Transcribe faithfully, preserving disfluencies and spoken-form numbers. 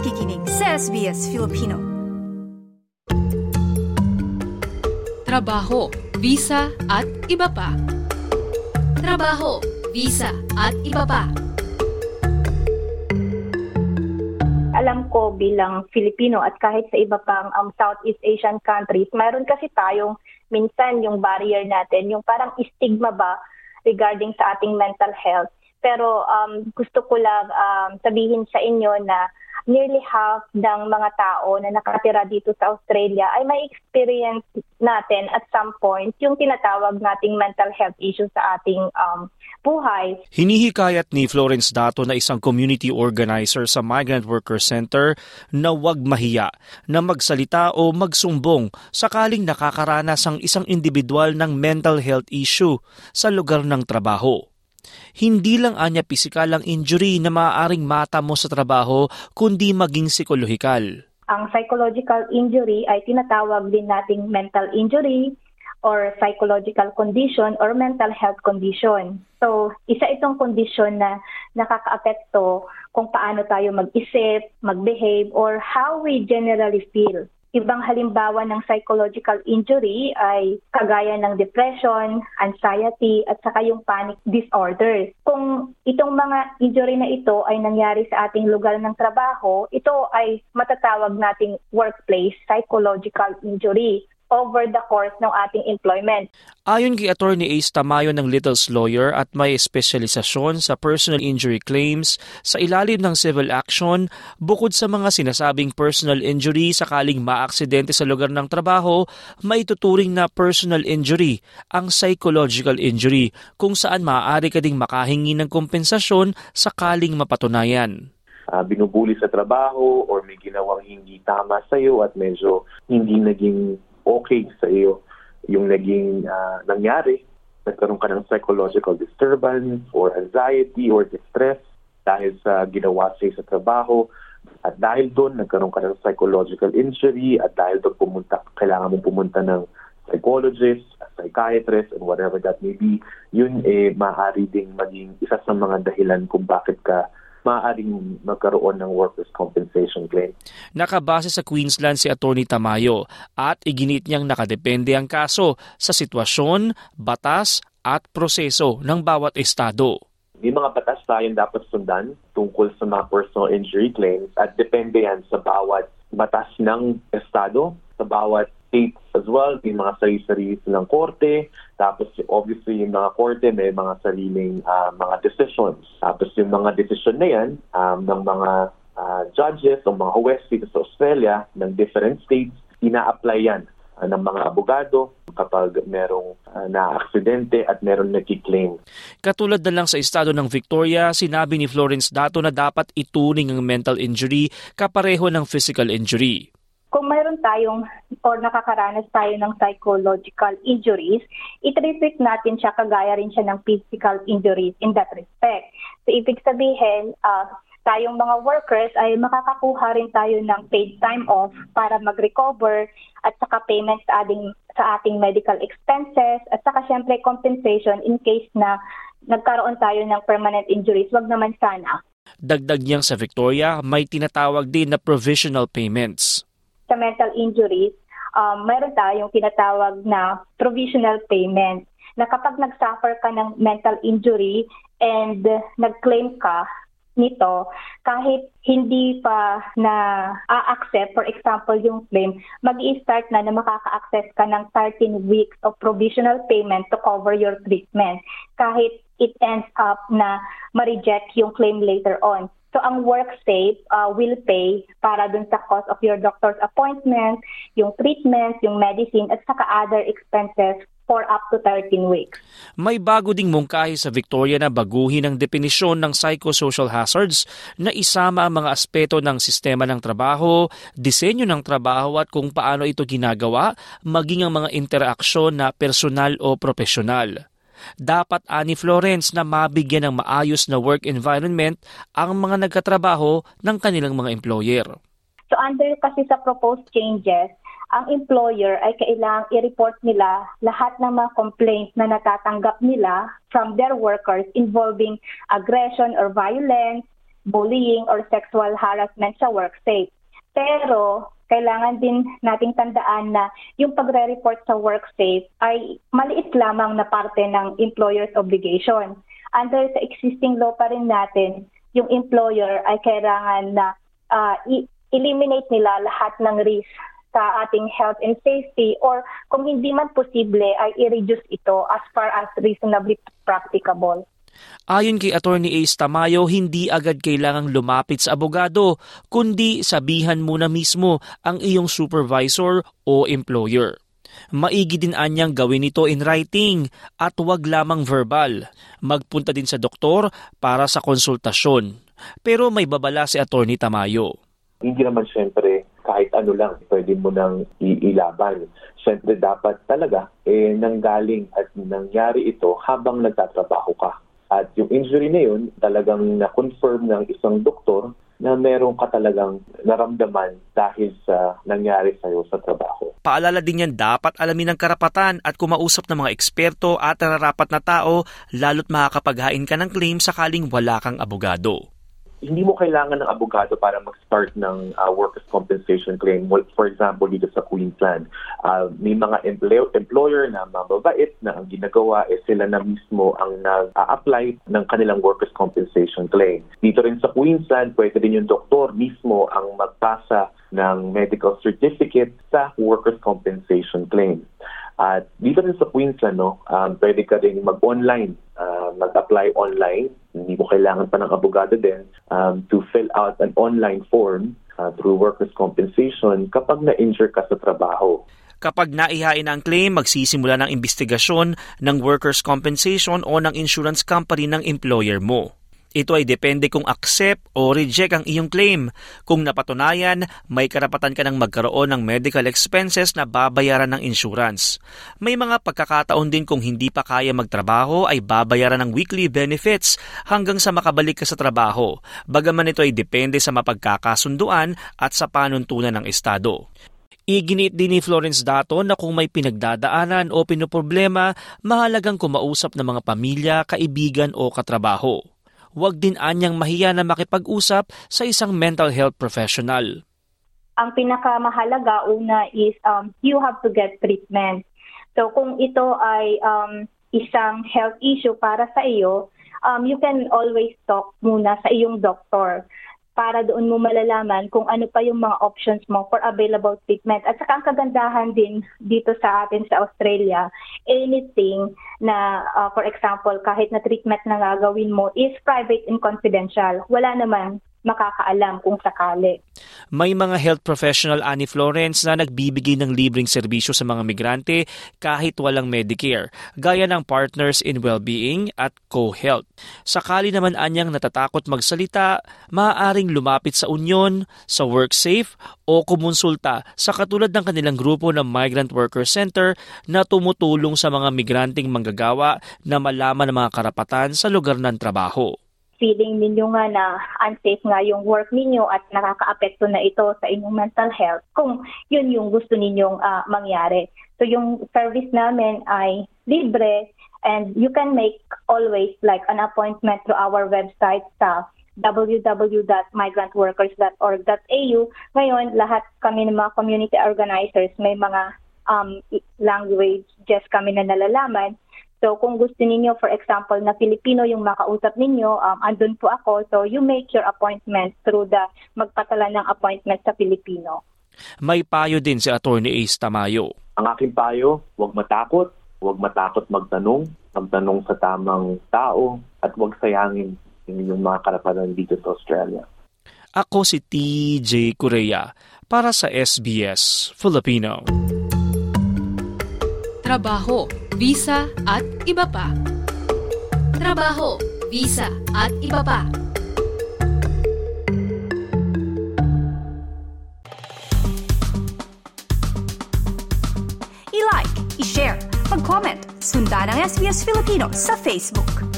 nakikinig sa S B S Filipino. Trabaho, visa at iba pa. Trabaho, visa at iba pa. Alam ko bilang Filipino at kahit sa iba pang um, Southeast Asian countries, mayroon kasi tayong minsan yung barrier natin, yung parang stigma ba regarding sa ating mental health. Pero um, gusto ko lang um, sabihin sa inyo na nearly half ng mga tao na nakatira dito sa Australia ay may experience natin at some point yung tinatawag nating mental health issues sa ating um, buhay. Hinihikayat ni Florence Dato na isang community organizer sa Migrant Workers Center na huwag mahiya, na magsalita o magsumbong sakaling nakakaranas ang isang individual ng mental health issue sa lugar ng trabaho. Hindi lang anya pisikal ang injury na maaaring matamo sa trabaho, kundi maging psikolohikal. Ang psychological injury ay tinatawag din nating mental injury or psychological condition or mental health condition. So, isa itong kondisyon na nakakaapekto kung paano tayo mag-isip, mag-behave, or how we generally feel. Ibang halimbawa ng psychological injury ay kagaya ng depression, anxiety, at saka yung panic disorders. Kung itong mga injury na ito ay nangyari sa ating lugar ng trabaho, ito ay matatawag nating workplace psychological injury over the course ng ating employment. Ayon kay Attorney Ace Tamayo ng Little's Lawyer at may espesyalisasyon sa personal injury claims sa ilalim ng civil action, bukod sa mga sinasabing personal injury sakaling maaksidente sa lugar ng trabaho, may tuturing na personal injury ang psychological injury kung saan maaari ka ding makahingi ng kompensasyon sakaling mapatunayan. Uh, binubuli sa trabaho or may ginawang hindi tama sa iyo at medyo hindi naging okay sa iyo yung naging uh, nangyari, nagkaroon ka ng psychological disturbance or anxiety or distress dahil sa ginawa sa'yo sa trabaho at dahil doon nagkaroon ka ng psychological injury at dahil doon pumunta, kailangan mong pumunta ng psychologist, psychiatrist, and whatever that may be, yun eh maaari ding maging isa sa mga dahilan kung bakit ka maaaring magkaroon ng workers' compensation claim. Nakabase sa Queensland si Attorney Tamayo at iginit niyang nakadepende ang kaso sa sitwasyon, batas at proseso ng bawat estado. May mga batas tayong dapat sundan tungkol sa mga personal injury claims at depende yan sa bawat batas ng estado, sa bawat states as well, yung mga sarili-sarili ng korte, tapos obviously yung mga korte may mga sariling uh, mga decisions. Tapos yung mga decision na yan um, ng mga uh, judges o mga juez dito sa Australia ng different states, ina-apply yan uh, ng mga abogado kapag merong uh, na-aksidente at merong nag-claim. Katulad na lang sa estado ng Victoria, sinabi ni Florence Dato na dapat ituring ang mental injury kapareho ng physical injury. Kung mayroon tayong or nakakaranas tayo ng psychological injuries, itreat natin siya kagaya rin siya ng physical injuries in that respect. So, ibig sabihin, uh, tayong mga workers ay makakakuha rin tayo ng paid time off para mag-recover at saka payments sa ating, sa ating medical expenses at saka syempre compensation in case na nagkaroon tayo ng permanent injuries. Wag naman sana. Dagdag niyang sa Victoria, may tinatawag din na provisional payments. Sa mental injuries, um, mayroon tayong tinatawag na provisional payment na kapag nag-suffer ka ng mental injury and uh, nag-claim ka nito, kahit hindi pa na-accept, for example, yung claim, mag-i-start na na makaka-access ka ng thirteen weeks of provisional payment to cover your treatment kahit it ends up na ma-reject yung claim later on. So, ang WorkSafe uh, will pay para dun sa cost of your doctor's appointment, yung treatment, yung medicine, at saka other expenses for up to thirteen weeks. May bago ding mungkahi sa Victoria na baguhin ang definisyon ng psychosocial hazards na isama ang mga aspeto ng sistema ng trabaho, disenyo ng trabaho at kung paano ito ginagawa, maging ang mga interaksyon na personal o profesional. Dapat ani Florence na mabigyan ng maayos na work environment ang mga nagkatrabaho ng kanilang mga employer. So under kasi sa proposed changes, ang employer ay kailangang i-report nila lahat ng mga complaints na natatanggap nila from their workers involving aggression or violence, bullying or sexual harassment sa WorkSafe. Pero kailangan din nating tandaan na yung pagre-report sa WorkSafe ay maliit lamang na parte ng employer's obligation. Under sa existing law pa rin natin, yung employer ay kailangan na uh, eliminate nila lahat ng risk sa ating health and safety, or kung hindi man posible ay i-reduce ito as far as reasonably practicable. Ayon kay Attorney Ace Tamayo, hindi agad kailangang lumapit sa abogado, kundi sabihan muna mismo ang iyong supervisor o employer. Maigi din anyang gawin ito in writing at huwag lamang verbal. Magpunta din sa doktor para sa konsultasyon. Pero may babala si Attorney Tamayo. Hindi naman siyempre kahit ano lang pwede mo nang iilaban. Siyempre dapat talaga eh, nanggaling at nangyari ito habang nagtatrabaho ka. At yung injury na yun, talagang na-confirm ng isang doktor na meron ka talagang naramdaman dahil sa nangyari sa'yo sa trabaho. Paalala din yan, dapat alamin ang karapatan at kumausap ng mga eksperto at nararapat na tao, lalo't makakapaghain ka ng claim sakaling wala kang abogado. Hindi mo kailangan ng abogado para mag-start ng uh, workers' compensation claim. Well, for example, dito sa Queensland, uh, may mga empl- employer na mababait na ang ginagawa eh sila na mismo ang nag-apply ng kanilang workers' compensation claim. Dito rin sa Queensland, pwede din yung doktor mismo ang magpasa ng medical certificate sa workers' compensation claim. At dito rin sa Queensland, no, um, pwede ka rin mag-online, uh, mag-apply online. Hindi mo kailangan pa ng abogado din um, to fill out an online form uh, through workers' compensation kapag na-injure ka sa trabaho. Kapag naihain ang claim, magsisimula ng investigasyon ng workers' compensation o ng insurance company ng employer mo. Ito ay depende kung accept o reject ang iyong claim. Kung napatunayan, may karapatan ka ng magkaroon ng medical expenses na babayaran ng insurance. May mga pagkakataon din kung hindi pa kaya magtrabaho ay babayaran ng weekly benefits hanggang sa makabalik ka sa trabaho. Bagaman ito ay depende sa mapagkakasunduan at sa panuntunan ng Estado. Iginiit din ni Florence Dato na kung may pinagdadaanan o pinoproblema, mahalagang kumausap ng mga pamilya, kaibigan o katrabaho. Huwag din anyang mahiya na makipag-usap sa isang mental health professional. Ang pinakamahalaga una is um, you have to get treatment. So kung ito ay um, isang health issue para sa iyo, um, you can always talk muna sa iyong doktor para doon mo malalaman kung ano pa yung mga options mo for available treatment. At saka ang kagandahan din dito sa atin sa Australia, anything na, uh, for example, kahit na treatment na gagawin mo is private and confidential. Wala naman makakaalam kung sakali. May mga health professional, ani Florence, na nagbibigay ng libreng serbisyo sa mga migrante kahit walang Medicare, gaya ng Partners in Wellbeing at Co-Health. Sakali naman anyang natatakot magsalita, maaaring lumapit sa union, sa WorkSafe o kumonsulta sa katulad ng kanilang grupo ng Migrant Workers Center na tumutulong sa mga migranteng manggagawa na malaman ng mga karapatan sa lugar ng trabaho. Feeling ninyo nga na unsafe nga yung work ninyo at nakakaapekto na ito sa inyong mental health, kung yun yung gusto ninyong uh, mangyari. So yung service namin ay libre, and you can make always like an appointment through our website sa w w w dot migrant workers dot org dot a u. Ngayon, lahat kami ng mga community organizers, may mga um, language just kami na nalalaman. So kung gusto ninyo, for example, na Filipino yung makausap ninyo, um, andun po ako. So you make your appointment through the magpatala ng appointment sa Filipino. May payo din si Attorney Ace Tamayo. Ang aking payo, huwag matakot. Huwag matakot magtanong. Magtanong sa tamang tao. At huwag sayangin yung mga karapatan dito sa Australia. Ako si T J Korea para sa S B S Filipino. Trabaho, Visa at iba pa. Trabaho, Visa at iba pa. I-like, i-share, mag-comment, sundan ang S B S Filipino sa Facebook.